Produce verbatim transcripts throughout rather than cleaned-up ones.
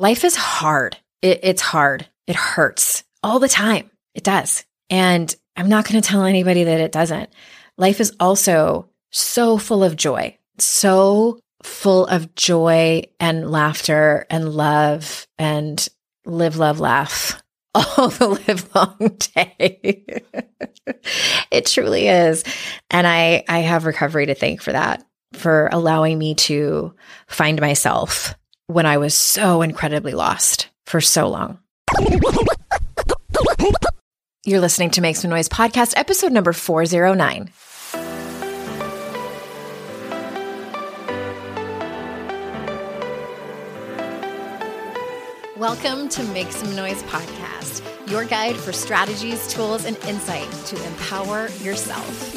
Life is hard. It, it's hard. It hurts all the time. It does. And I'm not going to tell anybody that it doesn't. Life is also so full of joy, so full of joy and laughter and love and live, love, laugh all the live long day. It truly is. And I, I have recovery to thank for that, for allowing me to find myself when I was so incredibly lost for so long. You're listening to Make Some Noise Podcast, episode number four oh nine. Welcome to Make Some Noise Podcast, your guide for strategies, tools, and insight to empower yourself.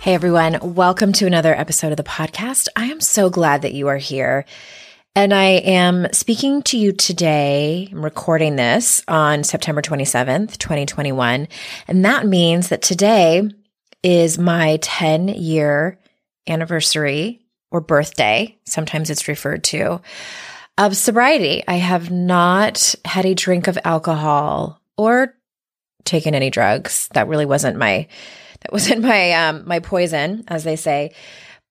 Hey everyone, welcome to another episode of the podcast. I am so glad that you are here. And I am speaking to you today. I'm recording this on September twenty-seventh, twenty twenty-one. And that means that today is my ten year anniversary or birthday. Sometimes it's referred to. Of sobriety. I have not had a drink of alcohol or taken any drugs. That really wasn't my, that wasn't my, um, my poison, as they say,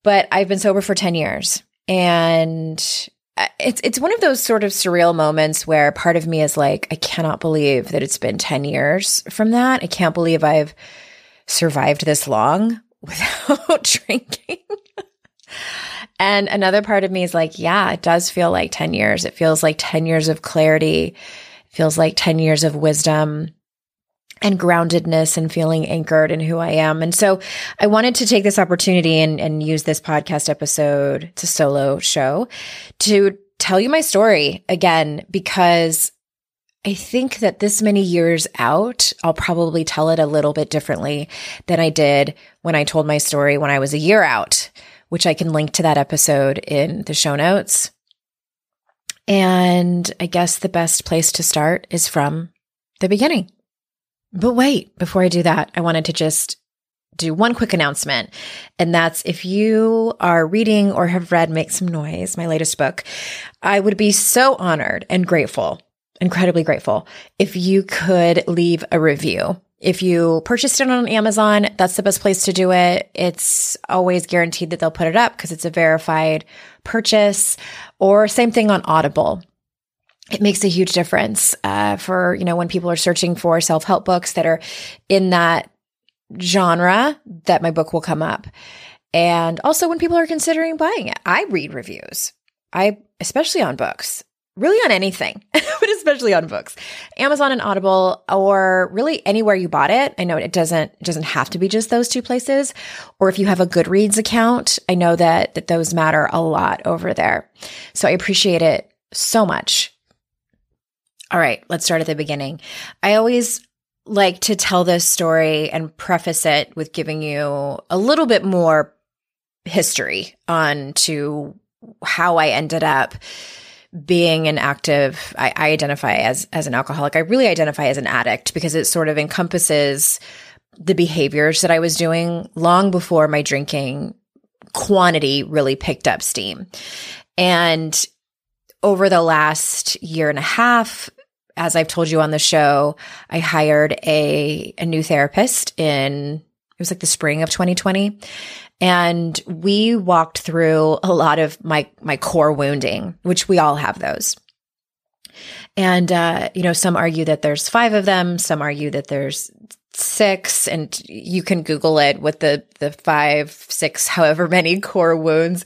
but I've been sober for ten years. And it's, it's one of those sort of surreal moments where part of me is like, I cannot believe that it's been ten years from that. I can't believe I've survived this long without drinking. And another part of me is like, yeah, it does feel like ten years. It feels like ten years of clarity. It feels like ten years of wisdom and groundedness and feeling anchored in who I am. And so I wanted to take this opportunity and, and use this podcast episode, it's a solo show, to tell you my story again, because I think that this many years out, I'll probably tell it a little bit differently than I did when I told my story when I was a year out, which I can link to that episode in the show notes. And I guess the best place to start is from the beginning. But wait, before I do that, I wanted to just do one quick announcement. And that's if you are reading or have read Make Some Noise, my latest book, I would be so honored and grateful, incredibly grateful, if you could leave a review. If you purchased it on Amazon, that's the best place to do it. It's always guaranteed that they'll put it up because it's a verified purchase, or same thing on Audible. It makes a huge difference uh, for, you know, when people are searching for self-help books that are in that genre, that my book will come up. And also when people are considering buying it, I read reviews. I, especially on books. Really on anything, but especially on books, Amazon and Audible, or really anywhere you bought it. I know it doesn't it doesn't have to be just those two places, or if you have a Goodreads account, I know that that those matter a lot over there. So I appreciate it so much. All right, let's start at the beginning. I always like to tell this story and preface it with giving you a little bit more history on to how I ended up being an active, I, I identify as as an alcoholic. I really identify as an addict because it sort of encompasses the behaviors that I was doing long before my drinking quantity really picked up steam. And over the last year and a half, as I've told you on the show, I hired a a new therapist in, it was like the spring of twenty twenty. And we walked through a lot of my, my core wounding, which we all have those. And, uh, you know, some argue that there's five of them. Some argue that there's six, and you can Google it with the, the five, six, however many core wounds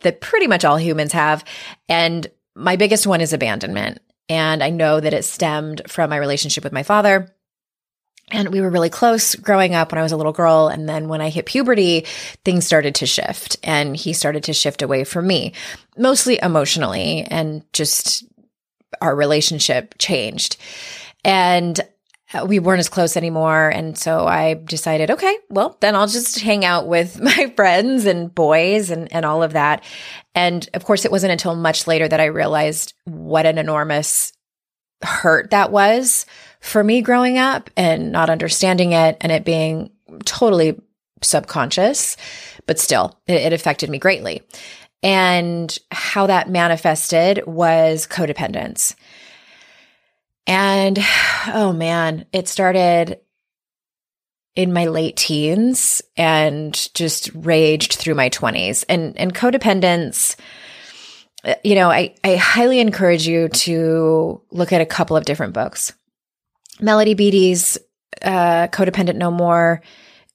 that pretty much all humans have. And my biggest one is abandonment. And I know that it stemmed from my relationship with my father. And we were really close growing up when I was a little girl. And then when I hit puberty, things started to shift and he started to shift away from me, mostly emotionally and just our relationship changed. And we weren't as close anymore. And so I decided, okay, well, then I'll just hang out with my friends and boys and, and all of that. And of course, it wasn't until much later that I realized what an enormous hurt that was for me growing up and not understanding it and it being totally subconscious, but still, it, it affected me greatly. And how that manifested was codependence. And, oh man, it started in my late teens and just raged through my twenties. And and codependence, you know, I, I highly encourage you to look at a couple of different books. Melody Beattie's uh, Codependent No More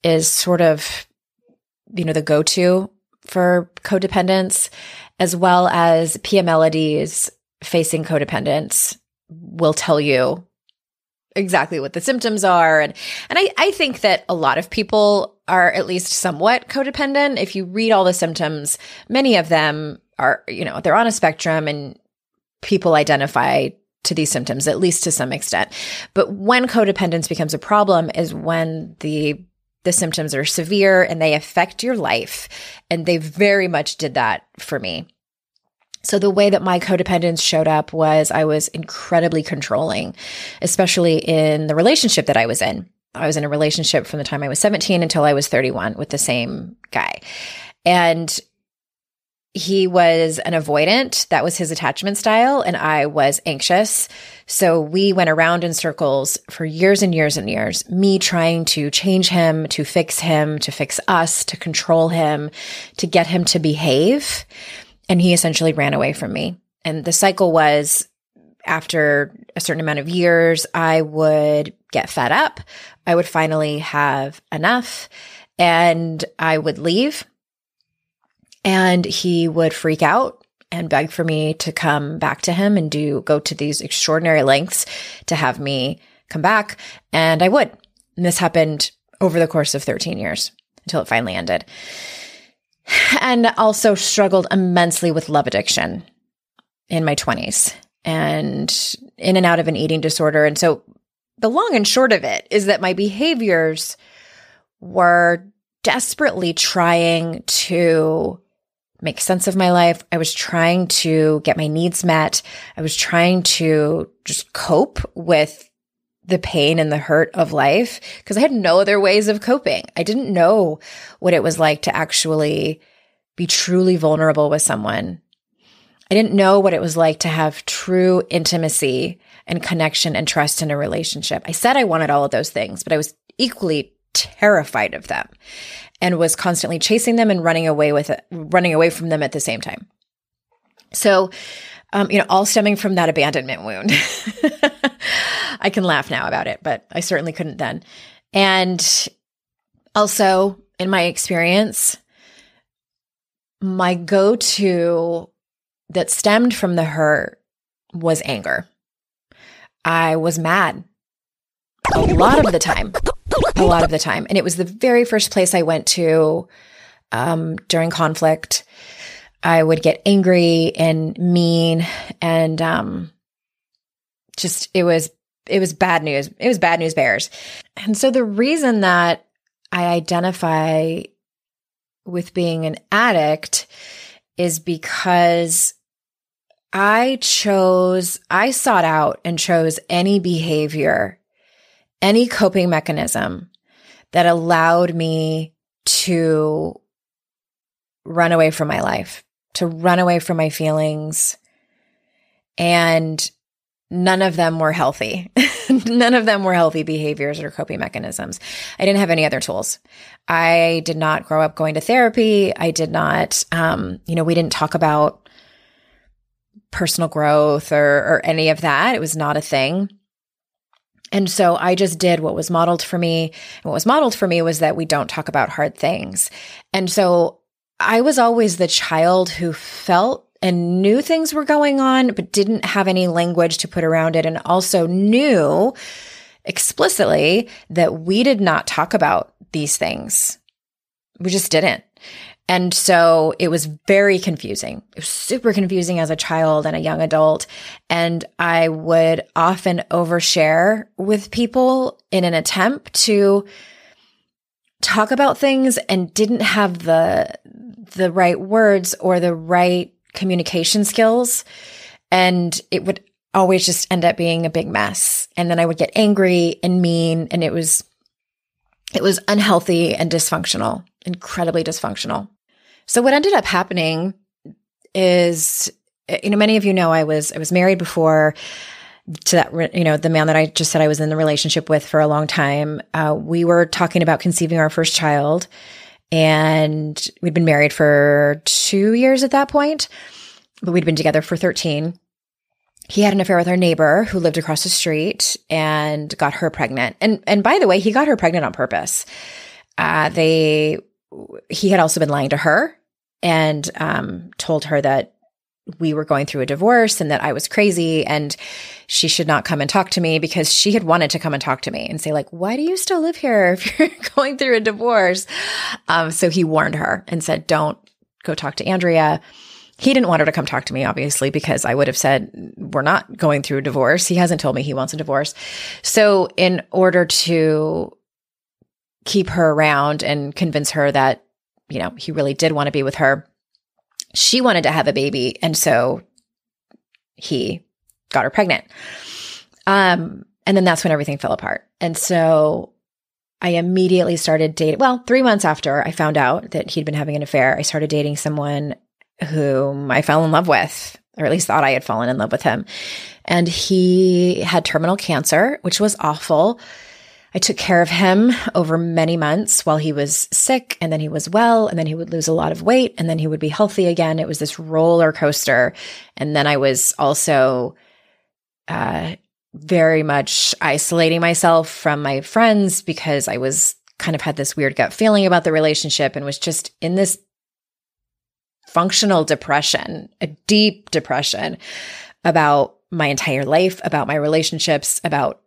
is sort of, you know, the go-to for codependence, as well as Pia Melody's Facing Codependence will tell you exactly what the symptoms are. And and I, I think that a lot of people are at least somewhat codependent. If you read all the symptoms, many of them are, you know, they're on a spectrum and people identify to these symptoms, at least to some extent. But when codependence becomes a problem is when the the symptoms are severe and they affect your life. And they very much did that for me. So the way that my codependence showed up was I was incredibly controlling, especially in the relationship that I was in. I was in a relationship from the time I was seventeen until I was thirty-one with the same guy. And he was an avoidant. That was his attachment style. And I was anxious. So we went around in circles for years and years and years, me trying to change him, to fix him, to fix us, to control him, to get him to behave. And he essentially ran away from me. And the cycle was, after a certain amount of years, I would get fed up. I would finally have enough and I would leave. And he would freak out and beg for me to come back to him and do go to these extraordinary lengths to have me come back. And I would. And this happened over the course of thirteen years until it finally ended. And also struggled immensely with love addiction in my twenties and in and out of an eating disorder. And so the long and short of it is that my behaviors were desperately trying to make sense of my life. I was trying to get my needs met. I was trying to just cope with the pain and the hurt of life because I had no other ways of coping. I didn't know what it was like to actually be truly vulnerable with someone. I didn't know what it was like to have true intimacy and connection and trust in a relationship. I said I wanted all of those things, but I was equally terrified of them and was constantly chasing them and running away with it, running away from them at the same time. So, um, you know, all stemming from that abandonment wound. I can laugh now about it, but I certainly couldn't then. And also, in my experience, my go-to that stemmed from the hurt was anger. I was mad a lot of the time, a lot of the time. And it was the very first place I went to um, during conflict. I would get angry and mean and um, just it was It was bad news. It was bad news bears. And so the reason that I identify with being an addict is because I chose, I sought out and chose any behavior, any coping mechanism that allowed me to run away from my life, to run away from my feelings. And none of them were healthy. None of them were healthy behaviors or coping mechanisms. I didn't have any other tools. I did not grow up going to therapy. I did not, um, you know, we didn't talk about personal growth or, or any of that. It was not a thing. And so I just did what was modeled for me. And what was modeled for me was that we don't talk about hard things. And so I was always the child who felt and knew things were going on, but didn't have any language to put around it, and also knew explicitly that we did not talk about these things. We just didn't. And so it was very confusing. It was super confusing as a child and a young adult. And I would often overshare with people in an attempt to talk about things and didn't have the the right words or the right communication skills. And it would always just end up being a big mess. And then I would get angry and mean, and it was it was unhealthy and dysfunctional, incredibly dysfunctional. So what ended up happening is, you know, many of you know I was I was married before to that, you know, the man that I just said I was in the relationship with for a long time. Uh, we were talking about conceiving our first child, and we'd been married for two years at that point, but we'd been together for thirteen. He had an affair with our neighbor who lived across the street and got her pregnant. And and by the way, he got her pregnant on purpose. Uh, they he had also been lying to her and um, told her that we were going through a divorce and that I was crazy and she should not come and talk to me, because she had wanted to come and talk to me and say, like, why do you still live here if you're going through a divorce? Um, so he warned her and said, don't go talk to Andrea. He didn't want her to come talk to me, obviously, because I would have said, we're not going through a divorce. He hasn't told me he wants a divorce. So in order to keep her around and convince her that, you know, he really did want to be with her, she wanted to have a baby, and so he got her pregnant. Um, and then that's when everything fell apart. And so I immediately started dating. Well, three months after I found out that he'd been having an affair, I started dating someone whom I fell in love with, or at least thought I had fallen in love with him. And he had terminal cancer, which was awful. I took care of him over many months while he was sick, and then he was well, and then he would lose a lot of weight, and then he would be healthy again. It was this roller coaster. And then I was also uh, very much isolating myself from my friends because I was kind of had this weird gut feeling about the relationship and was just in this functional depression, a deep depression about my entire life, about my relationships, about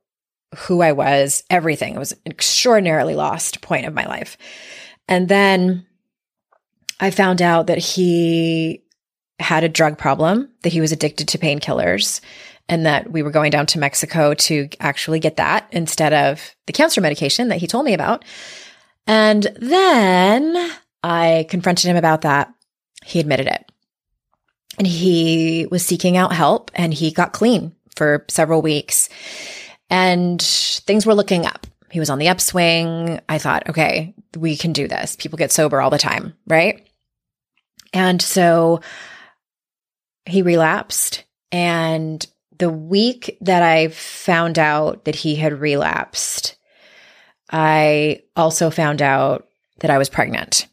who I was, everything. It was an extraordinarily lost point of my life. And then I found out that he had a drug problem, that he was addicted to painkillers, and that we were going down to Mexico to actually get that instead of the cancer medication that he told me about. And then I confronted him about that. He admitted it. And he was seeking out help, and he got clean for several weeks. And things were looking up. He was on the upswing. I thought, okay, we can do this. People get sober all the time, right? And so he relapsed. And the week that I found out that he had relapsed, I also found out that I was pregnant.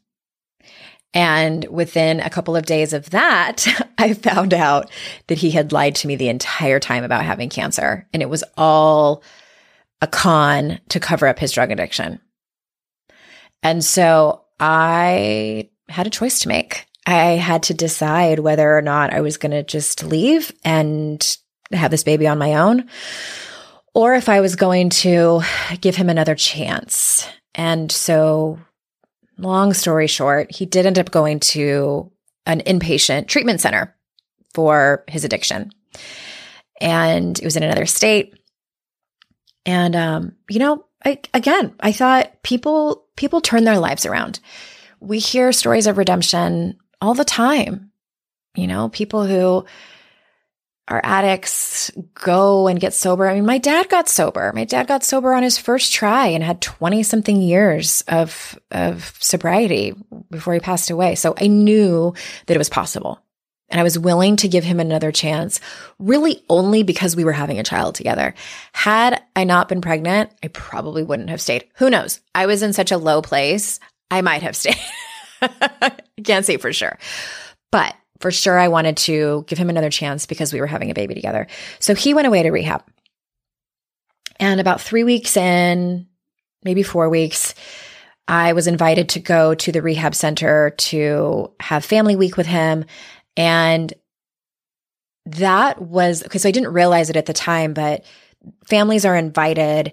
And within a couple of days of that, I found out that he had lied to me the entire time about having cancer. And it was all a con to cover up his drug addiction. And so I had a choice to make. I had to decide whether or not I was going to just leave and have this baby on my own, or if I was going to give him another chance. And so long story short, he did end up going to an inpatient treatment center for his addiction. And it was in another state. And, um, you know, I, again, I thought people, people turn their lives around. We hear stories of redemption all the time. You know, people who are addicts go and get sober. I mean, my dad got sober. My dad got sober on his first try and had twenty-something years of of sobriety before he passed away. So I knew that it was possible. And I was willing to give him another chance, really only because we were having a child together. Had I not been pregnant, I probably wouldn't have stayed. Who knows? I was in such a low place, I might have stayed. Can't say for sure. But for sure, I wanted to give him another chance because we were having a baby together. So he went away to rehab. And about three weeks in, maybe four weeks, I was invited to go to the rehab center to have family week with him. And that was, okay, so I didn't realize it at the time, but families are invited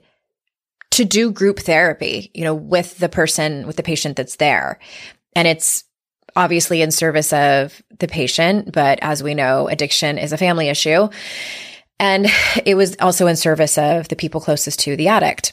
to do group therapy, you know, with the person, with the patient that's there. And it's obviously in service of the patient, but as we know, addiction is a family issue. And it was also in service of the people closest to the addict.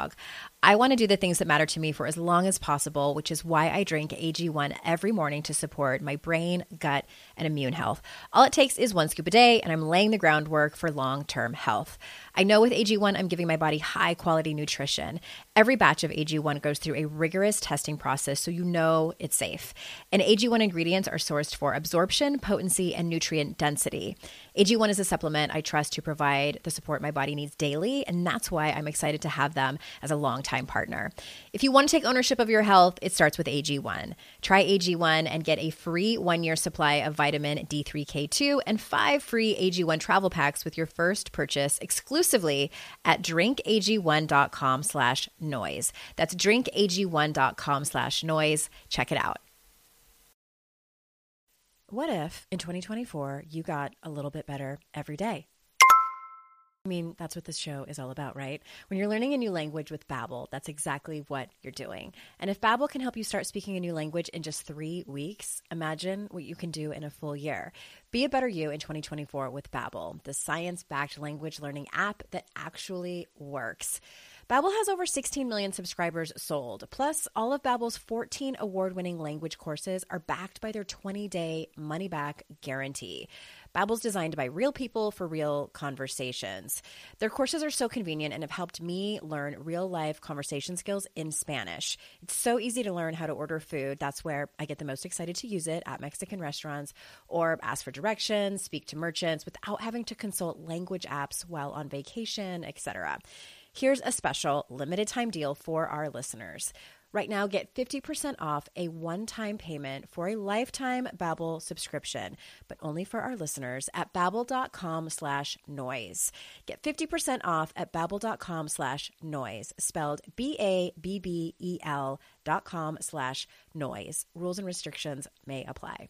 I want to do the things that matter to me for as long as possible, which is why I drink A G one every morning to support my brain, gut, and immune health. All it takes is one scoop a day, and I'm laying the groundwork for long-term health. I know with A G one, I'm giving my body high-quality nutrition. Every batch of A G one goes through a rigorous testing process, so you know it's safe. And A G one ingredients are sourced for absorption, potency, and nutrient density. A G one is a supplement I trust to provide the support my body needs daily, and that's why I'm excited to have them as a longtime partner. If you want to take ownership of your health, it starts with A G one. Try A G one and get a free one-year supply of vitamin D three K two and five free A G one travel packs with your first purchase exclusively at drinkag1.com slash noise. That's drinkag1.com slash noise. Check it out. What if in twenty twenty-four you got a little bit better every day? I mean, that's what this show is all about, right? When you're learning a new language with Babbel, that's exactly what you're doing. And if Babbel can help you start speaking a new language in just three weeks, imagine what you can do in a full year. Be a better you in twenty twenty-four with Babbel, the science-backed language learning app that actually works. Babbel has over sixteen million subscribers sold. Plus, all of Babbel's fourteen award-winning language courses are backed by their twenty-day money-back guarantee. Babbel's designed by real people for real conversations. Their courses are so convenient and have helped me learn real-life conversation skills in Spanish. It's so easy to learn how to order food. That's where I get the most excited to use it, at Mexican restaurants, or ask for directions, speak to merchants without having to consult language apps while on vacation, et cetera. Here's a special limited-time deal for our listeners. Right now, get fifty percent off a one-time payment for a lifetime Babbel subscription, but only for our listeners at babbel.com slash noise. Get fifty percent off at babbel.com slash noise, spelled B A B B E L dot com slash noise. Rules and restrictions may apply.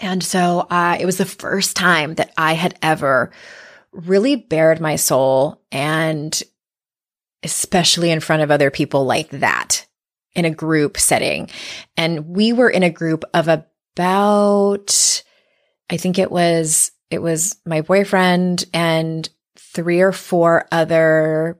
And so uh, it was the first time that I had ever really bared my soul, and especially in front of other people like that in a group setting. And we were in a group of about, I think it was, it was my boyfriend and three or four other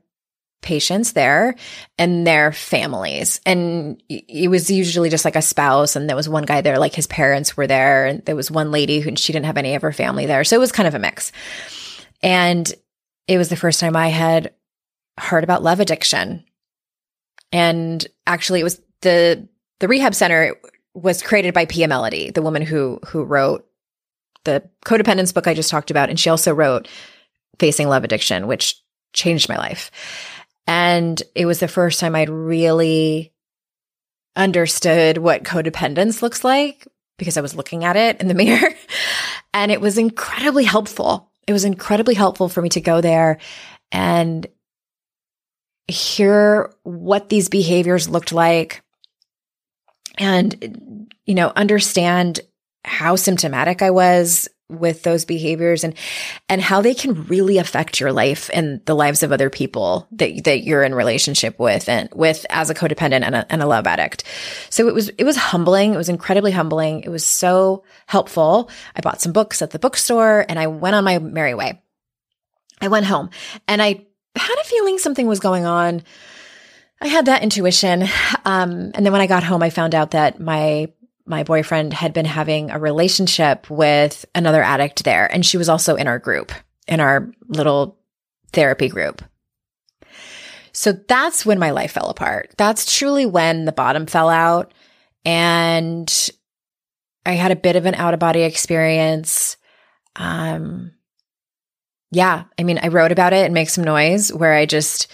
patients there and their families. And it was usually just like a spouse. And there was one guy there, like his parents were there. And there was one lady who she didn't have any of her family there. So it was kind of a mix. And it was the first time I had heard about love addiction. And actually it was the, the rehab center was created by Pia Melody, the woman who, who wrote the codependence book I just talked about. And she also wrote Facing Love Addiction, which changed my life. And it was the first time I'd really understood what codependence looks like, because I was looking at it in the mirror. And it was incredibly helpful. It was incredibly helpful for me to go there and hear what these behaviors looked like and, you know, understand how symptomatic I was with those behaviors, and and how they can really affect your life and the lives of other people that that you're in relationship with and with as a codependent and a, and a love addict. So it was it was humbling. It was incredibly humbling. It was so helpful. I bought some books at the bookstore and I went on my merry way. I went home and I had a feeling something was going on. I had that intuition, um, and then when I got home, I found out that my My boyfriend had been having a relationship with another addict there, and she was also in our group, in our little therapy group. So that's when my life fell apart. That's truly when the bottom fell out, and I had a bit of an out-of-body experience. Um, yeah, I mean, I wrote about it and Make Some Noise, where I just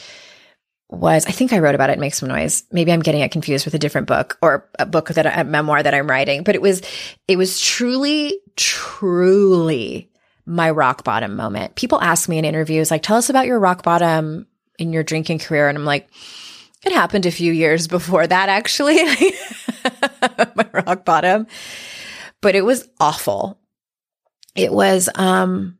was, I think I wrote about it and Make Some Noise. Maybe I'm getting it confused with a different book or a book that a memoir that I'm writing, but it was, it was truly, truly my rock bottom moment. People ask me in interviews, like, tell us about your rock bottom in your drinking career. And I'm like, it happened a few years before that, actually, my rock bottom, but it was awful. It was, um,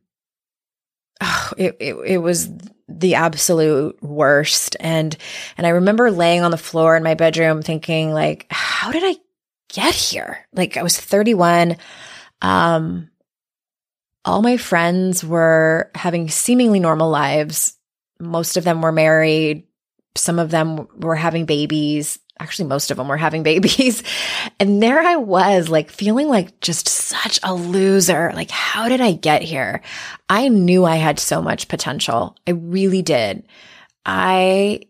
oh, it, it, it was the absolute worst. And, and I remember laying on the floor in my bedroom thinking, like, how did I get here? Like, I was thirty-one. Um, all my friends were having seemingly normal lives. Most of them were married. Some of them were having babies. Actually, most of them were having babies. And there I was, like, feeling like just such a loser. Like, how did I get here? I knew I had so much potential. I really did. I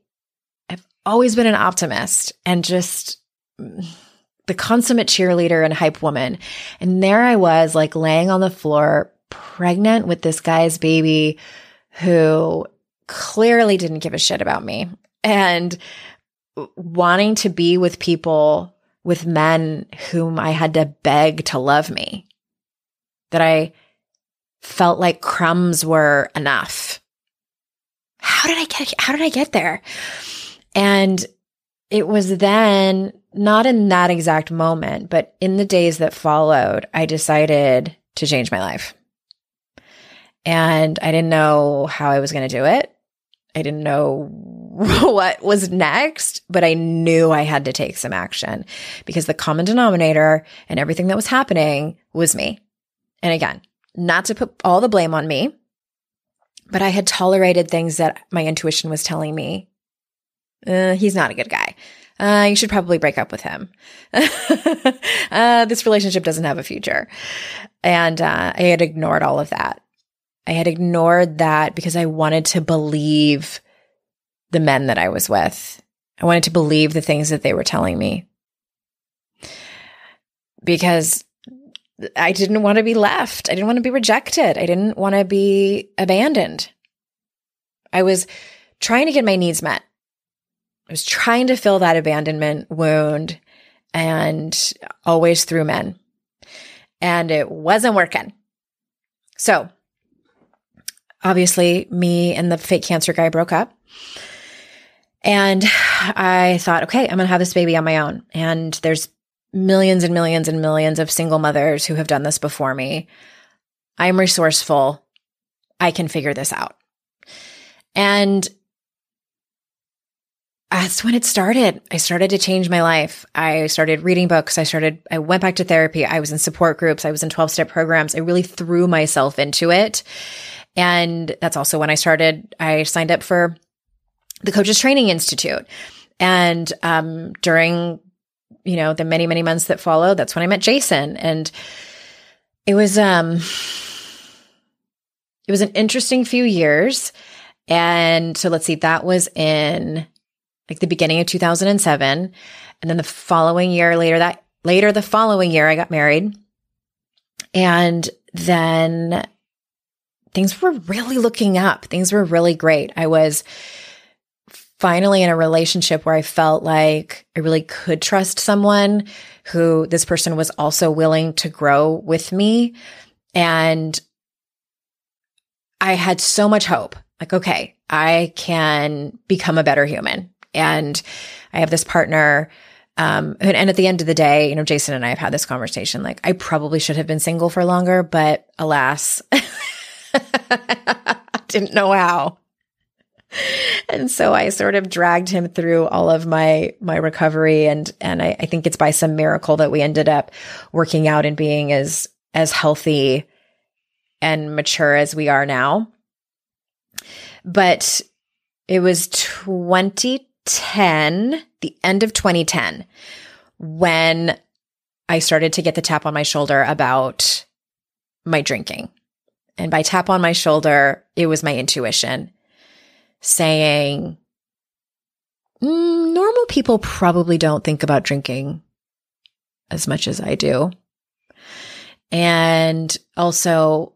have always been an optimist and just the consummate cheerleader and hype woman. And there I was, like, laying on the floor, pregnant with this guy's baby who clearly didn't give a shit about me. And wanting to be with people, with men whom I had to beg to love me, that I felt like crumbs were enough. How did I get, how did I get there? And it was then, not in that exact moment, but in the days that followed, I decided to change my life. And I didn't know how I was going to do it. I didn't know what was next, but I knew I had to take some action because the common denominator and everything that was happening was me. And again, not to put all the blame on me, but I had tolerated things that my intuition was telling me, uh, he's not a good guy. Uh, you should probably break up with him. uh, this relationship doesn't have a future. And uh, I had ignored all of that. I had ignored that because I wanted to believe the men that I was with. I wanted to believe the things that they were telling me because I didn't want to be left. I didn't want to be rejected. I didn't want to be abandoned. I was trying to get my needs met. I was trying to fill that abandonment wound, and always through men. And it wasn't working. So obviously, me and the fake cancer guy broke up. And I thought, okay, I'm going to have this baby on my own. And there's millions and millions and millions of single mothers who have done this before me. I'm resourceful. I can figure this out. And that's when it started. I started to change my life. I started reading books. I started, I went back to therapy. I was in support groups. I was in twelve-step programs. I really threw myself into it. And that's also when I started, I signed up for the Coaches Training Institute. And um, during, you know, the many, many months that followed, that's when I met Jason. And it was, um, it was an interesting few years. And so let's see, that was in like the beginning of two thousand seven. And then the following year later, that later the following year, I got married. And then things were really looking up. Things were really great. I was finally in a relationship where I felt like I really could trust someone who this person was also willing to grow with me. And I had so much hope. Like, okay, I can become a better human. And I have this partner. Um, and, and at the end of the day, you know, Jason and I have had this conversation. Like, I probably should have been single for longer, but alas, I didn't know how. And so I sort of dragged him through all of my my recovery. And and I, I think it's by some miracle that we ended up working out and being as as healthy and mature as we are now. But it was twenty ten, the end of twenty ten, when I started to get the tap on my shoulder about my drinking. And by tap on my shoulder, it was my intuition saying, mm, normal people probably don't think about drinking as much as I do. And also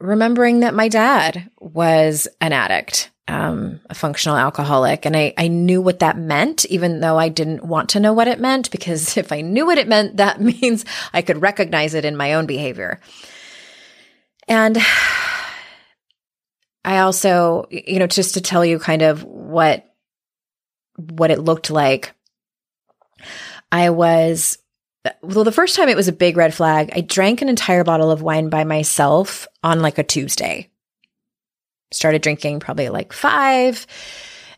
remembering that my dad was an addict, um, a functional alcoholic. And I, I knew what that meant, even though I didn't want to know what it meant, because if I knew what it meant, that means I could recognize it in my own behavior. And I also, you know, just to tell you kind of what, what it looked like, I was, well, the first time it was a big red flag. I drank an entire bottle of wine by myself on like a Tuesday. Started drinking probably like five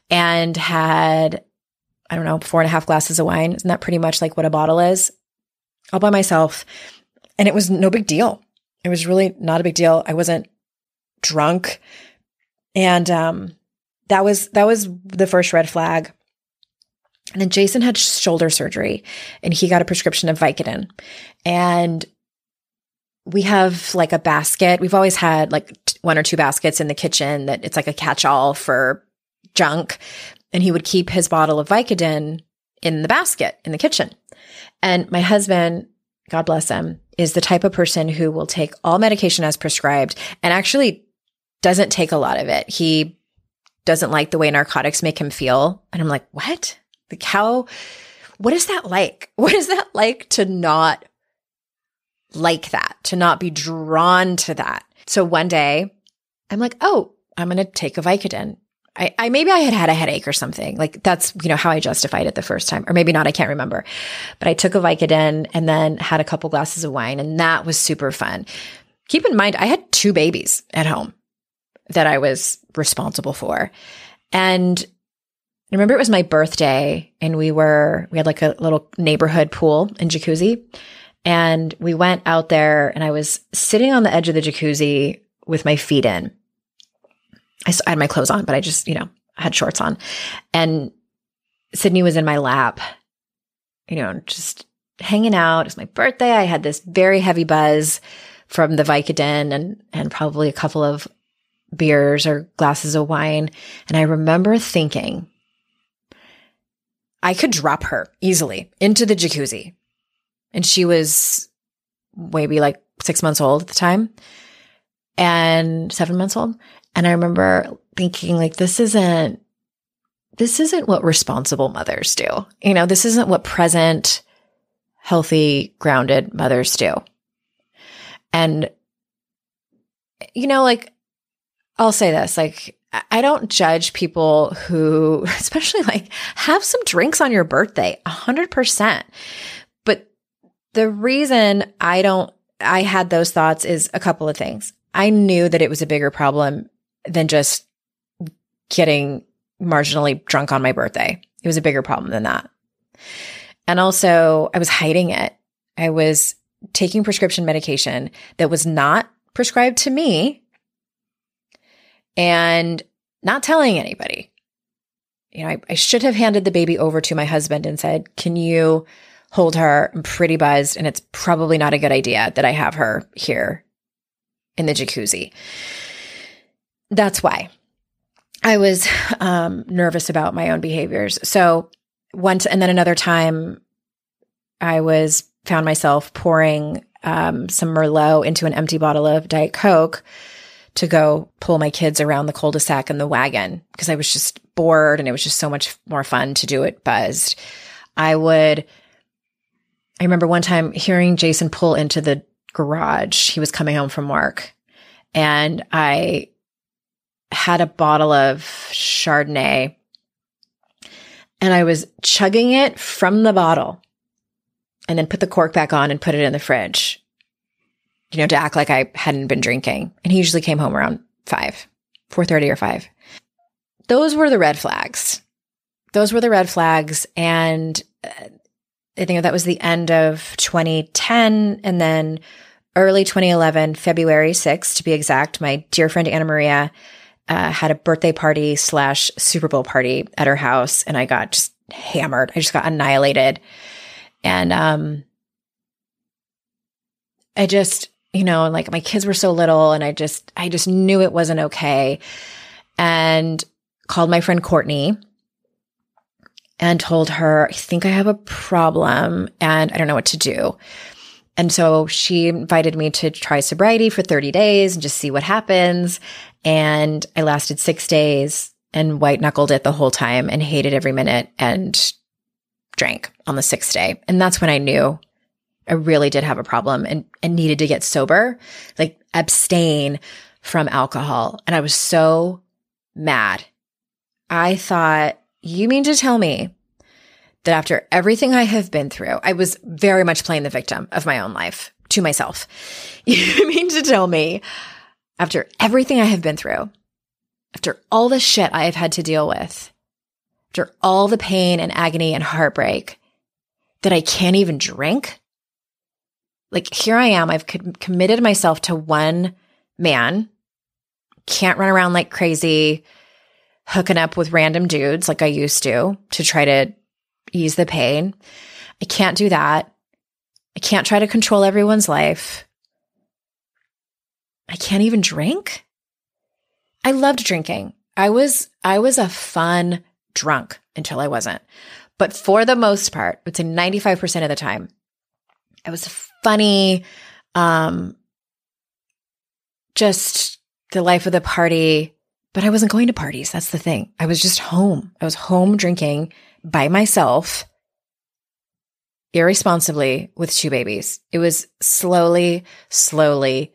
and had, I don't know, four and a half glasses of wine. Isn't that pretty much like what a bottle is? All by myself. And it was no big deal. It was really not a big deal. I wasn't drunk. And um, that was that was the first red flag. And then Jason had shoulder surgery and he got a prescription of Vicodin. And we have like a basket. We've always had like one or two baskets in the kitchen that it's like a catch-all for junk. And he would keep his bottle of Vicodin in the basket in the kitchen. And my husband, God bless him, is the type of person who will take all medication as prescribed and actually doesn't take a lot of it. He doesn't like the way narcotics make him feel. And I'm like, what? Like how, what is that like? What is that like to not like that, to not be drawn to that? So one day I'm like, oh, I'm going to take a Vicodin. I, I, maybe I had had a headache or something. Like that's, you know, how I justified it the first time, or maybe not. I can't remember, but I took a Vicodin and then had a couple glasses of wine, and that was super fun. Keep in mind, I had two babies at home that I was responsible for. And I remember it was my birthday and we were, we had like a little neighborhood pool and jacuzzi, and we went out there and I was sitting on the edge of the jacuzzi with my feet in. I had my clothes on, but I just, you know, I had shorts on, and Sydney was in my lap, you know, just hanging out. It was my birthday. I had this very heavy buzz from the Vicodin and, and probably a couple of beers or glasses of wine. And I remember thinking, I could drop her easily into the jacuzzi. And she was maybe like six months old at the time and seven months old. And I remember thinking like, this isn't, this isn't what responsible mothers do. You know, this isn't what present, healthy, grounded mothers do. And, you know, like, I'll say this, like, I don't judge people who, especially like, have some drinks on your birthday, one hundred percent. But the reason I don't, I had those thoughts is a couple of things. I knew that it was a bigger problem than just getting marginally drunk on my birthday. It was a bigger problem than that. And also, I was hiding it. I was taking prescription medication that was not prescribed to me, and not telling anybody. You know, I, I should have handed the baby over to my husband and said, can you hold her? I'm pretty buzzed, and it's probably not a good idea that I have her here in the jacuzzi. That's why I was um, nervous about my own behaviors. So once, and then another time I was found myself pouring um, some Merlot into an empty bottle of Diet Coke to go pull my kids around the cul-de-sac in the wagon, because I was just bored and it was just so much more fun to do it buzzed. I would, I remember one time hearing Jason pull into the garage. He was coming home from work, and I had a bottle of Chardonnay and I was chugging it from the bottle and then put the cork back on and put it in the fridge, you know, to act like I hadn't been drinking. And he usually came home around five, four thirty or five. Those were the red flags. Those were the red flags. And I think that was the end of twenty ten. And then early twenty eleven, February sixth, to be exact, my dear friend Anna Maria uh, had a birthday party slash Super Bowl party at her house. And I got just hammered. I just got annihilated. And um, I just... you know, like my kids were so little, and I just, I just knew it wasn't okay, and called my friend Courtney and told her, I think I have a problem and I don't know what to do. And so she invited me to try sobriety for thirty days and just see what happens. And I lasted six days and white knuckled it the whole time and hated every minute and drank on the sixth day. And that's when I knew I really did have a problem and, and needed to get sober, like abstain from alcohol. And I was so mad. I thought, you mean to tell me that after everything I have been through, I was very much playing the victim of my own life to myself. You mean to tell me after everything I have been through, after all the shit I have had to deal with, after all the pain and agony and heartbreak, that I can't even drink? Like, here I am. I've committed myself to one man, can't run around like crazy, hooking up with random dudes like I used to, to try to ease the pain. I can't do that. I can't try to control everyone's life. I can't even drink. I loved drinking. I was, I was a fun drunk until I wasn't. But for the most part, I'd say ninety-five percent of the time, I was funny, um, just the life of the party. But I wasn't going to parties. That's the thing. I was just home. I was home drinking by myself, irresponsibly, with two babies. It was slowly, slowly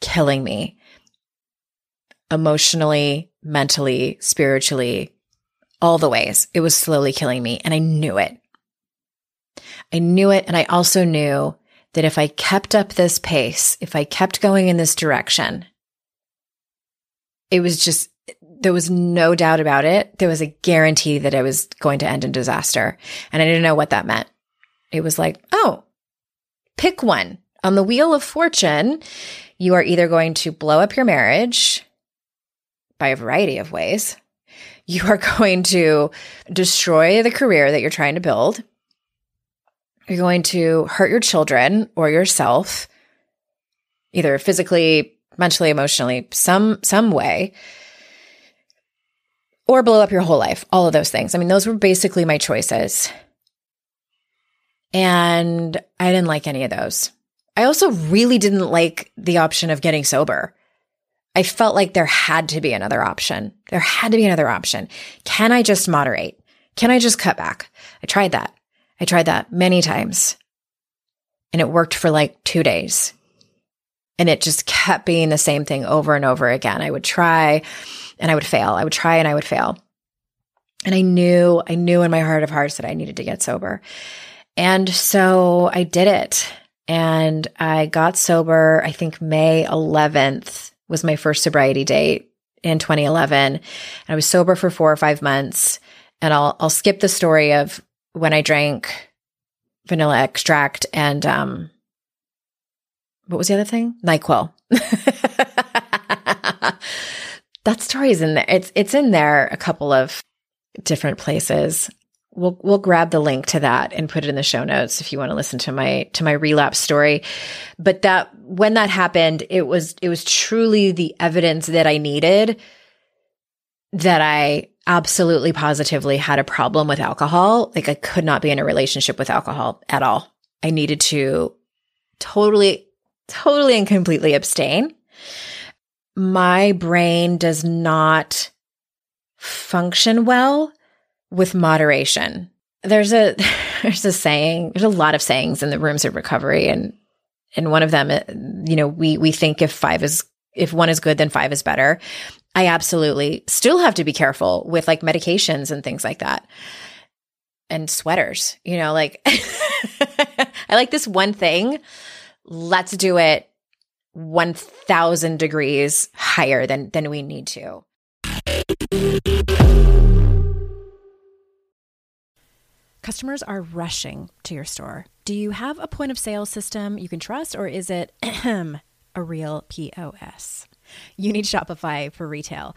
killing me emotionally, mentally, spiritually, all the ways. It was slowly killing me, and I knew it. I knew it, and I also knew that if I kept up this pace, if I kept going in this direction, it was just, there was no doubt about it. There was a guarantee that it was going to end in disaster. And I didn't know what that meant. It was like, oh, pick one. On the wheel of fortune, you are either going to blow up your marriage by a variety of ways. You are going to destroy the career that you're trying to build. You're going to hurt your children or yourself, either physically, mentally, emotionally, some some way, or blow up your whole life, all of those things. I mean, those were basically my choices. And I didn't like any of those. I also really didn't like the option of getting sober. I felt like there had to be another option. There had to be another option. Can I just moderate? Can I just cut back? I tried that. I tried that many times. And it worked for like two days. And it just kept being the same thing over and over again. I would try and I would fail. I would try and I would fail. And I knew, I knew in my heart of hearts that I needed to get sober. And so I did it. And I got sober. I think May eleventh was my first sobriety date in twenty eleven. And I was sober for four or five months. And I'll, I'll skip the story of when I drank vanilla extract and, um, what was the other thing? NyQuil. That story's in there. It's it's in there a couple of different places. We'll we'll grab the link to that and put it in the show notes if you want to listen to my to my relapse story. But that when that happened, it was it was truly the evidence that I needed that I absolutely positively had a problem with alcohol. Like, I could not be in a relationship with alcohol at all. I needed to totally Totally and completely abstain. My brain does not function well with moderation. There's a there's a saying, there's a lot of sayings in the rooms of recovery, and and one of them, you know, we we think if five is if one is good, then five is better. I absolutely still have to be careful with like medications and things like that. And sweaters, you know, like I like this one thing. Let's do it one thousand degrees higher than, than we need to. Customers are rushing to your store. Do you have a point of sale system you can trust, or is it a real P O S? You need Shopify for retail.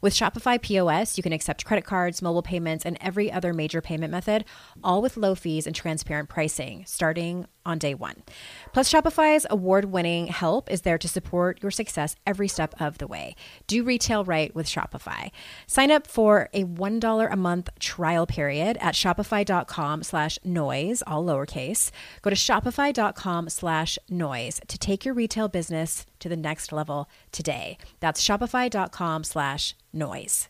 With Shopify P O S, you can accept credit cards, mobile payments, and every other major payment method, all with low fees and transparent pricing, starting on day one. Plus, Shopify's award-winning help is there to support your success every step of the way. Do retail right with Shopify. Sign up for a one dollar a month trial period at shopify.com slash noise, all lowercase. Go to shopify.com slash noise to take your retail business to the next level today. That's shopify.com slash noise.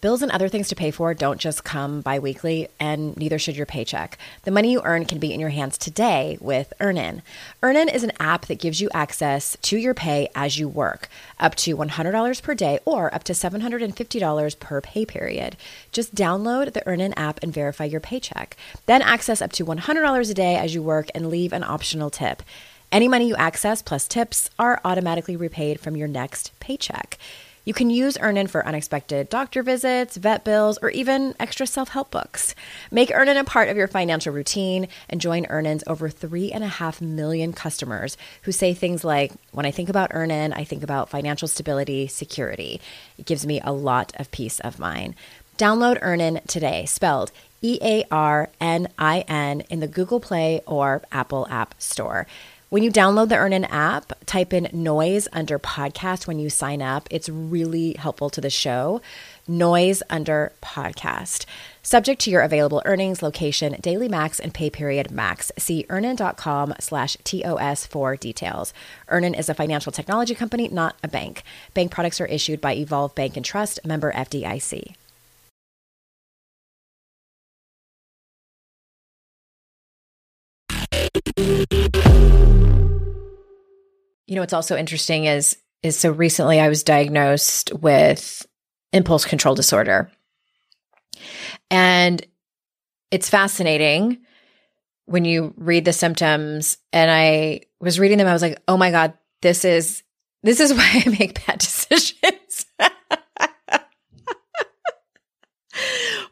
Bills and other things to pay for don't just come bi-weekly, and neither should your paycheck. The money you earn can be in your hands today with Earnin. Earnin is an app that gives you access to your pay as you work, up to one hundred dollars per day or up to seven hundred fifty dollars per pay period. Just download the Earnin app and verify your paycheck. Then access up to one hundred dollars a day as you work and leave an optional tip. Any money you access plus tips are automatically repaid from your next paycheck. You can use Earnin for unexpected doctor visits, vet bills, or even extra self-help books. Make Earnin a part of your financial routine and join Earnin's over three and a half million customers who say things like, when I think about Earnin, I think about financial stability, security. It gives me a lot of peace of mind. Download Earnin today, spelled E A R N I N, in the Google Play or Apple App Store. When you download the Earnin app, type in noise under podcast when you sign up. It's really helpful to the show. Noise under podcast. Subject to your available earnings, location, daily max, and pay period max. See earnin.com slash TOS for details. Earnin is a financial technology company, not a bank. Bank products are issued by Evolve Bank and Trust, member F D I C. You know, what's also interesting is, is so recently I was diagnosed with impulse control disorder. And it's fascinating when you read the symptoms, and I was reading them. I was like, oh my God, this is, this is why I make bad decisions.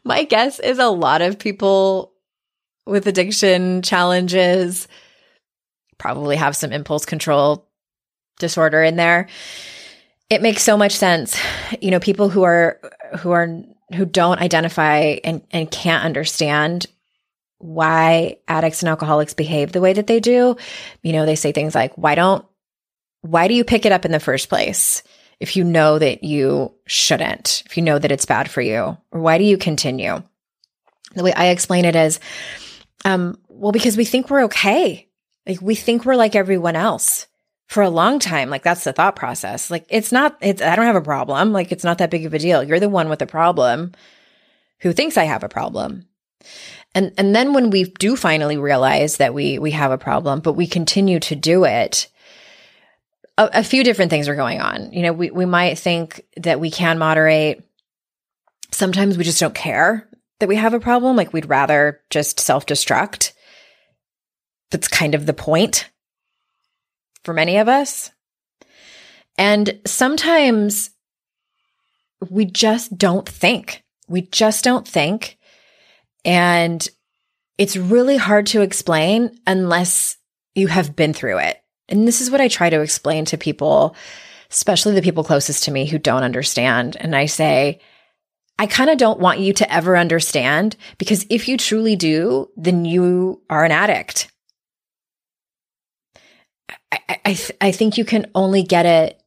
My guess is a lot of people with addiction challenges probably have some impulse control disorder in there. It makes so much sense. You know, people who are, who are, who don't identify and, and can't understand why addicts and alcoholics behave the way that they do. You know, they say things like, why don't, why do you pick it up in the first place if you know that you shouldn't, if you know that it's bad for you, or why do you continue? The way I explain it is, um, well, because we think we're okay. Like, we think we're like everyone else. For a long time, like, that's the thought process. Like, it's not, it's, I don't have a problem. Like, it's not that big of a deal. You're the one with a problem who thinks I have a problem. And, and then when we do finally realize that we, we have a problem, but we continue to do it, a, a few different things are going on. You know, we, we might think that we can moderate. Sometimes we just don't care that we have a problem. Like, we'd rather just self-destruct. That's kind of the point for many of us. And sometimes we just don't think. We just don't think. And it's really hard to explain unless you have been through it. And this is what I try to explain to people, especially the people closest to me who don't understand. And I say, I kind of don't want you to ever understand, because if you truly do, then you are an addict. I I, th- I think you can only get it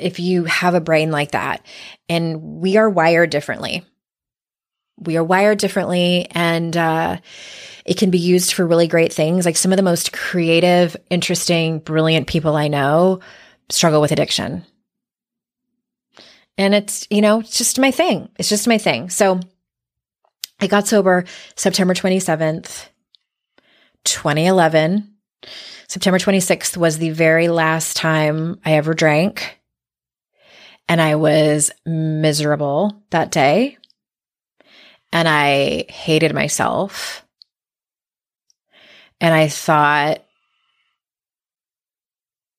if you have a brain like that. And we are wired differently. We are wired differently, and uh, it can be used for really great things. Like, some of the most creative, interesting, brilliant people I know struggle with addiction. And it's, you know, it's just my thing. It's just my thing. So I got sober September twenty-seventh, twenty eleven. September twenty-sixth was the very last time I ever drank. and I was miserable that day and I hated myself. And I thought,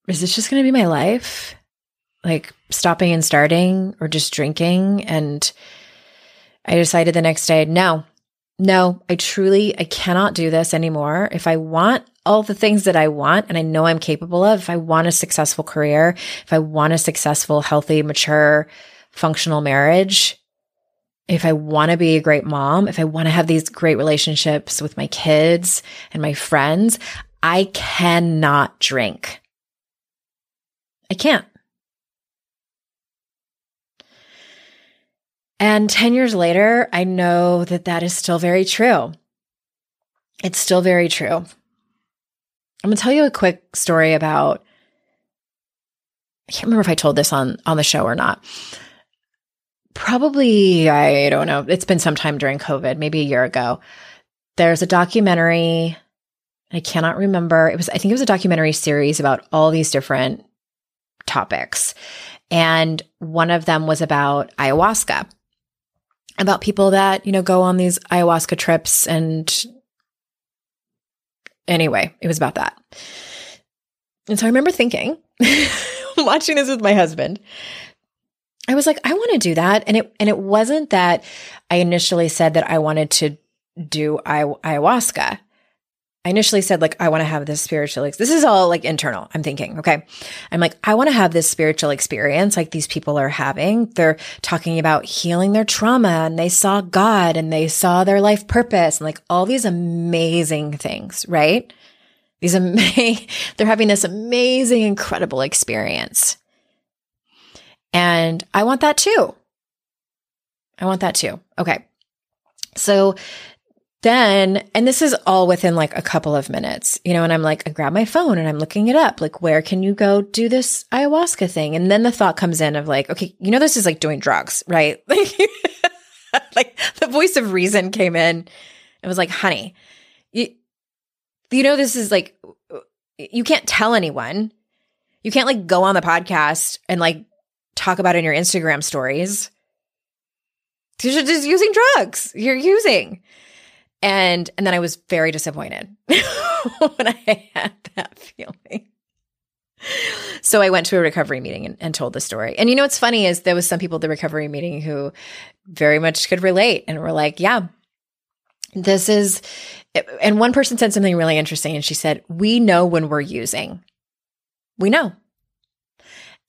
is this just going to be my life? Like stopping and starting or just drinking? And I decided the next day, no, no, I truly, I cannot do this anymore. If I want all the things that I want and I know I'm capable of, if I want a successful career, if I want a successful, healthy, mature, functional marriage, if I want to be a great mom, if I want to have these great relationships with my kids and my friends, I cannot drink. I can't. And ten years later, I know that that is still very true. It's still very true. I'm going to tell you a quick story about, I can't remember if I told this on, on the show or not. Probably, I don't know, it's been some time during COVID, maybe a year ago. There's a documentary, I cannot remember. It was, I think it was a documentary series about all these different topics. And one of them was about ayahuasca, about people that, you know, go on these ayahuasca trips. And anyway, it was about that. And so I remember thinking, watching this with my husband, I was like, I want to do that. And it and it wasn't that I initially said that I wanted to do ay- ayahuasca. I initially said, like, I want to have this spiritual, ex- this is all like internal, I'm thinking, okay. I'm like, I want to have this spiritual experience like these people are having. They're talking about healing their trauma and they saw God and they saw their life purpose and like all these amazing things, right? These amazing, they're having this amazing, incredible experience. And I want that too. I want that too. Okay. So then, and this is all within like a couple of minutes, you know, and I'm like, I grab my phone and I'm looking it up. Like, where can you go do this ayahuasca thing? And then the thought comes in of like, okay, you know, this is like doing drugs, right? Like, like the voice of reason came in. It was like, honey, you, you know, this is like, you can't tell anyone. You can't like go on the podcast and like talk about in your Instagram stories. You're just using drugs. You're using. And and then I was very disappointed when I had that feeling. So I went to a recovery meeting and, and told the story. And you know what's funny is there was some people at the recovery meeting who very much could relate and were like, yeah, this is – and one person said something really interesting and she said, we know when we're using. We know.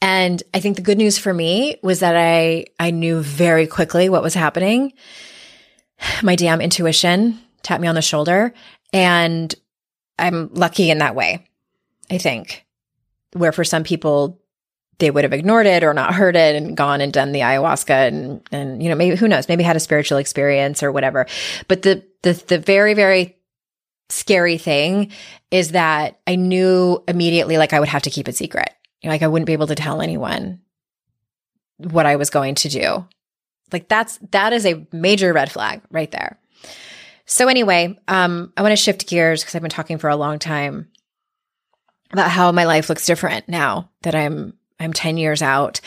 And I think the good news for me was that I I knew very quickly what was happening. My damn intuition tapped me on the shoulder, and I'm lucky in that way, I think, where for some people, they would have ignored it or not heard it and gone and done the ayahuasca and, and you know, maybe, who knows, maybe had a spiritual experience or whatever. But the the the very, very scary thing is that I knew immediately, like, I would have to keep it secret. You know, like, I wouldn't be able to tell anyone what I was going to do. Like that's, that is a major red flag right there. So anyway, um, I want to shift gears because I've been talking for a long time about how my life looks different now that I'm, I'm ten years out,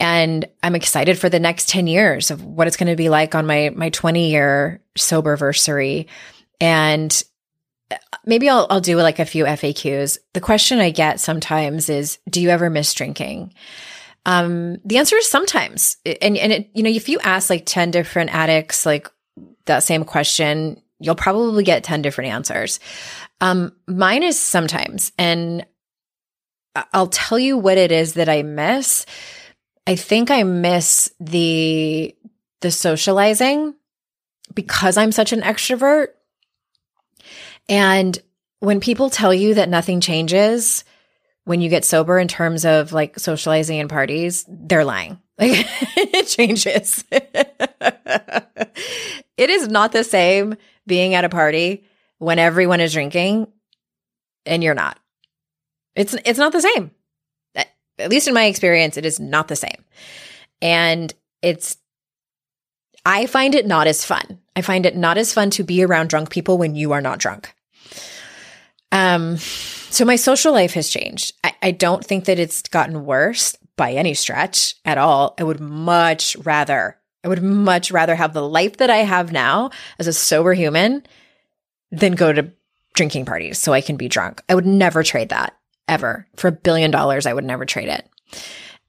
and I'm excited for the next ten years of what it's going to be like on my, my twenty year soberversary. And maybe I'll, I'll do like a few F A Qs. The question I get sometimes is, do you ever miss drinking? Um, the answer is sometimes. And, and it, you know, if you ask like ten different addicts, like that same question, you'll probably get ten different answers. Um, mine is sometimes, and I'll tell you what it is that I miss. I think I miss the, the socializing because I'm such an extrovert. And when people tell you that nothing changes when you get sober in terms of like socializing and parties, they're lying. Like it changes. It is not the same being at a party when everyone is drinking and you're not. It's it's not the same. At least in my experience, it is not the same. And it's, I find it not as fun. I find it not as fun to be around drunk people when you are not drunk. Um, so my social life has changed. I, I don't think that it's gotten worse, by any stretch at all. I would much rather, I would much rather have the life that I have now as a sober human than go to drinking parties so I can be drunk. I would never trade that ever. For a billion dollars, I would never trade it.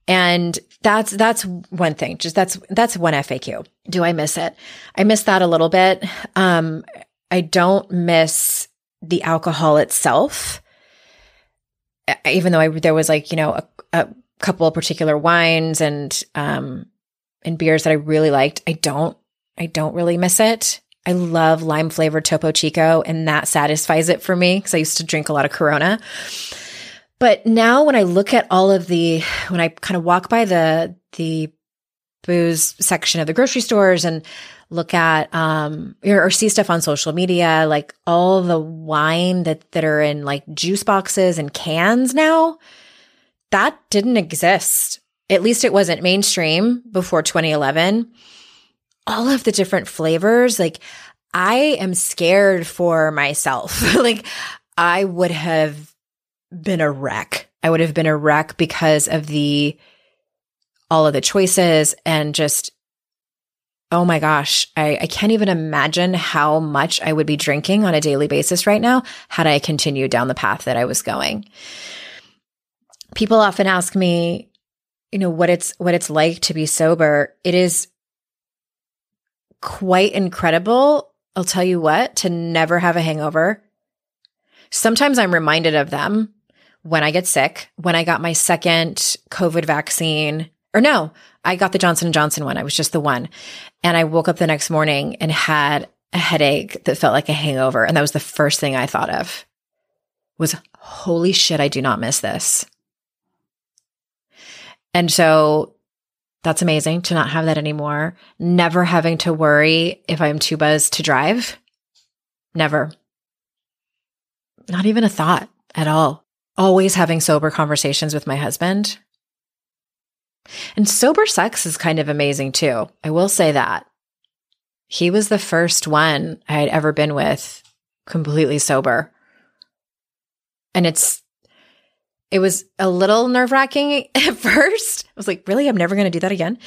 And that's that's one thing. Just that's that's one F A Q. Do I miss it? I miss that a little bit. Um, I don't miss the alcohol itself, even though I, there was like, you know, a, a couple of particular wines and um, and beers that I really liked. I don't I don't really miss it. I love lime flavored Topo Chico, and that satisfies it for me because I used to drink a lot of Corona. But now when I look at all of the, when I kind of walk by the the booze section of the grocery stores and look at um or, or see stuff on social media, like all the wine that that are in like juice boxes and cans now, that didn't exist. At least it wasn't mainstream before twenty eleven. All of the different flavors, like I am scared for myself. Like I would have been a wreck. I would have been a wreck because of the, all of the choices and just, oh my gosh, I, I can't even imagine how much I would be drinking on a daily basis right now had I continued down the path that I was going. People often ask me, you know, what it's, what it's like to be sober. It is quite incredible. I'll tell you what, to never have a hangover. Sometimes I'm reminded of them when I get sick. When I got my second COVID vaccine, or no, I got the Johnson and Johnson one. I was just the one. And I woke up the next morning and had a headache that felt like a hangover. And that was the first thing I thought of was, holy shit, I do not miss this. And so that's amazing to not have that anymore. Never having to worry if I'm too buzzed to drive. Never. Not even a thought at all. Always having sober conversations with my husband. And sober sex is kind of amazing too. I will say that. He was the first one I had ever been with completely sober. And it's, it was a little nerve-wracking at first. I was like, really? I'm never going to do that again.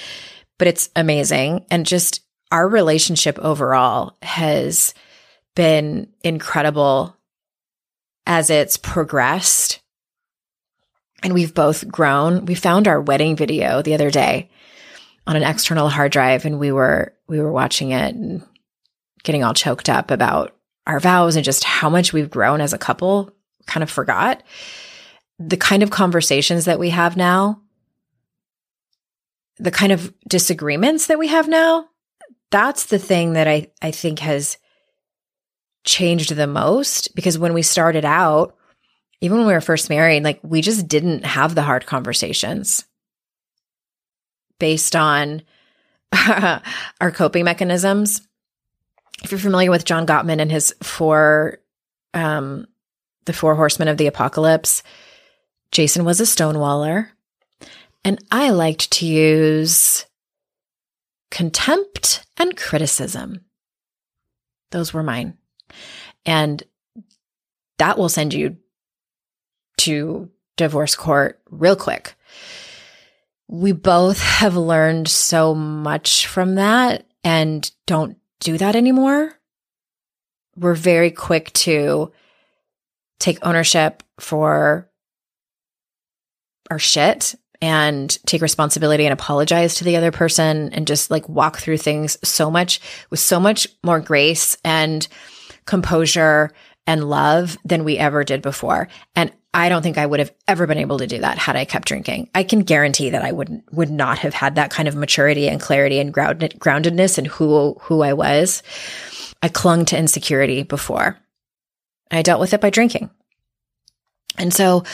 But it's amazing. And just our relationship overall has been incredible as it's progressed, and we've both grown. We found our wedding video the other day on an external hard drive, and we were we were watching it and getting all choked up about our vows and just how much we've grown as a couple. Kind of forgot the kind of conversations that we have now, the kind of disagreements that we have now. That's the thing that I, I think has changed the most, because when we started out, even when we were first married, like we just didn't have the hard conversations based on our coping mechanisms. If you're familiar with John Gottman and his four, um, the four horsemen of the apocalypse, Jason was a stonewaller, and I liked to use contempt and criticism. Those were mine. And that will send you to divorce court real quick. We both have learned so much from that and don't do that anymore. We're very quick to take ownership for our shit and take responsibility and apologize to the other person and just like walk through things so much with so much more grace and composure and love than we ever did before. And I don't think I would have ever been able to do that had I kept drinking. I can guarantee that I wouldn't, would not have had that kind of maturity and clarity and grounded, groundedness in who, who I was. I clung to insecurity before. I dealt with it by drinking. And so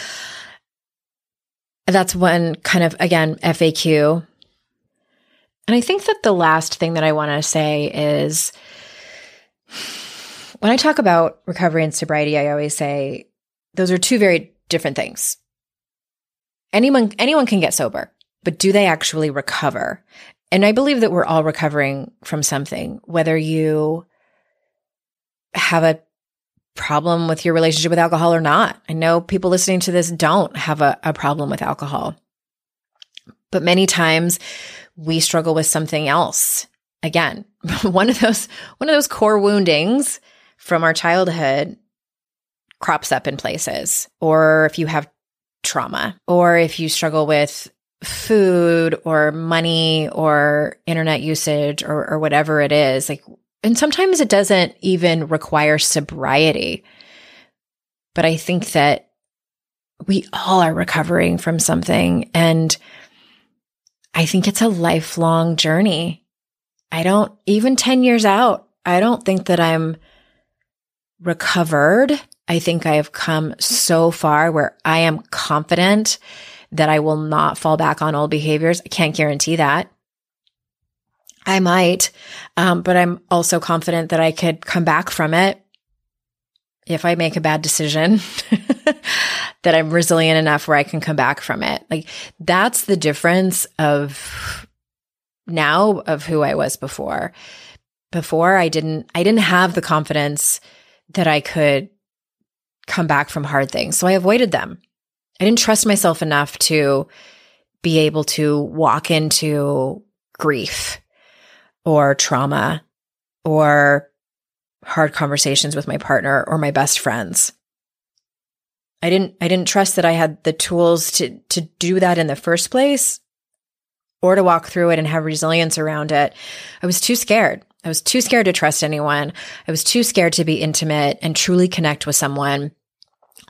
that's one kind of, again, F A Q. And I think that the last thing that I want to say is, when I talk about recovery and sobriety, I always say those are two very different things. Anyone anyone can get sober, but do they actually recover? And I believe that we're all recovering from something, whether you have a problem with your relationship with alcohol or not. I know people listening to this don't have a, a problem with alcohol. But many times we struggle with something else. Again, one of those one of those core woundings from our childhood crops up in places. Or if you have trauma, or if you struggle with food or money or internet usage or, or whatever it is, like, and sometimes it doesn't even require sobriety. But I think that we all are recovering from something, and I think it's a lifelong journey. I don't, even ten years out, I don't think that I'm recovered. I think I have come so far where I am confident that I will not fall back on old behaviors. I can't guarantee that. I might, um, but I'm also confident that I could come back from it if I make a bad decision, that I'm resilient enough where I can come back from it. Like, that's the difference of now of who I was before. Before I didn't, I didn't have the confidence that I could come back from hard things. So I avoided them. I didn't trust myself enough to be able to walk into grief or trauma or hard conversations with my partner or my best friends. I didn't I didn't trust that I had the tools to to do that in the first place, or to walk through it and have resilience around it. I was too scared. I was too scared to trust anyone. I was too scared to be intimate and truly connect with someone,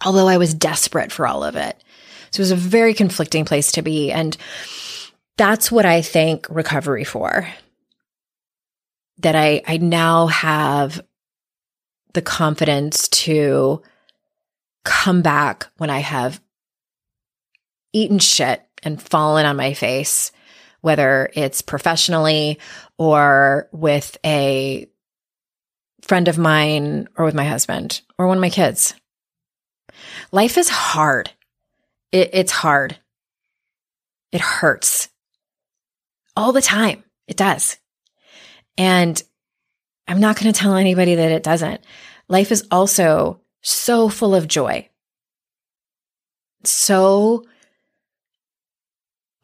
although I was desperate for all of it. So it was a very conflicting place to be, and that's what I thank recovery for. That I I now have the confidence to come back when I have eaten shit and fallen on my face, whether it's professionally or with a friend of mine or with my husband or one of my kids. Life is hard. It, it's hard. It hurts all the time. It does. And I'm not going to tell anybody that it doesn't. Life is also so full of joy, so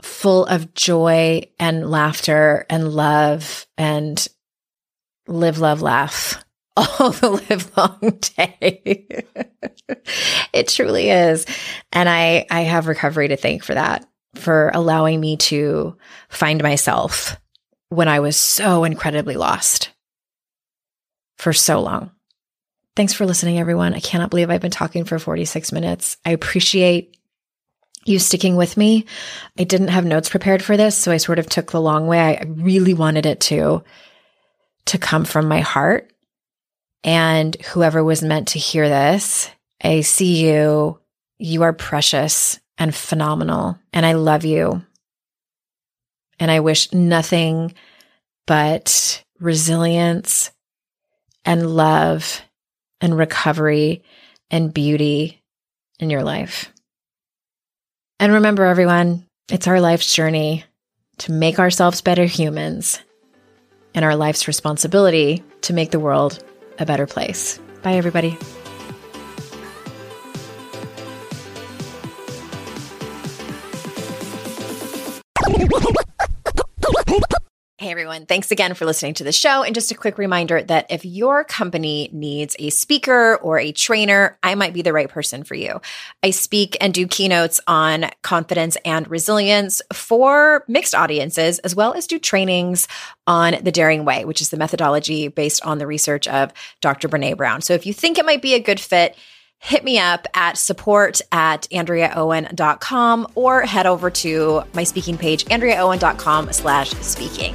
full of joy and laughter and love and live, love, laugh all the live long day. It truly is. And I, I have recovery to thank for that, for allowing me to find myself when I was so incredibly lost for so long. Thanks for listening, everyone. I cannot believe I've been talking for forty-six minutes. I appreciate you sticking with me. I didn't have notes prepared for this, so I sort of took the long way. I really wanted it to, to come from my heart. And whoever was meant to hear this, I see you. You are precious and phenomenal, and I love you. And I wish nothing but resilience and love and recovery and beauty in your life. And remember, everyone, it's our life's journey to make ourselves better humans, and our life's responsibility to make the world a better place. Bye, everybody. Hey everyone, thanks again for listening to the show. And just a quick reminder that if your company needs a speaker or a trainer, I might be the right person for you. I speak and do keynotes on confidence and resilience for mixed audiences, as well as do trainings on the Daring Way, which is the methodology based on the research of Doctor Brené Brown. So if you think it might be a good fit, hit me up at support at andrea owen dot com, or head over to my speaking page, andreaowen.com slash speaking.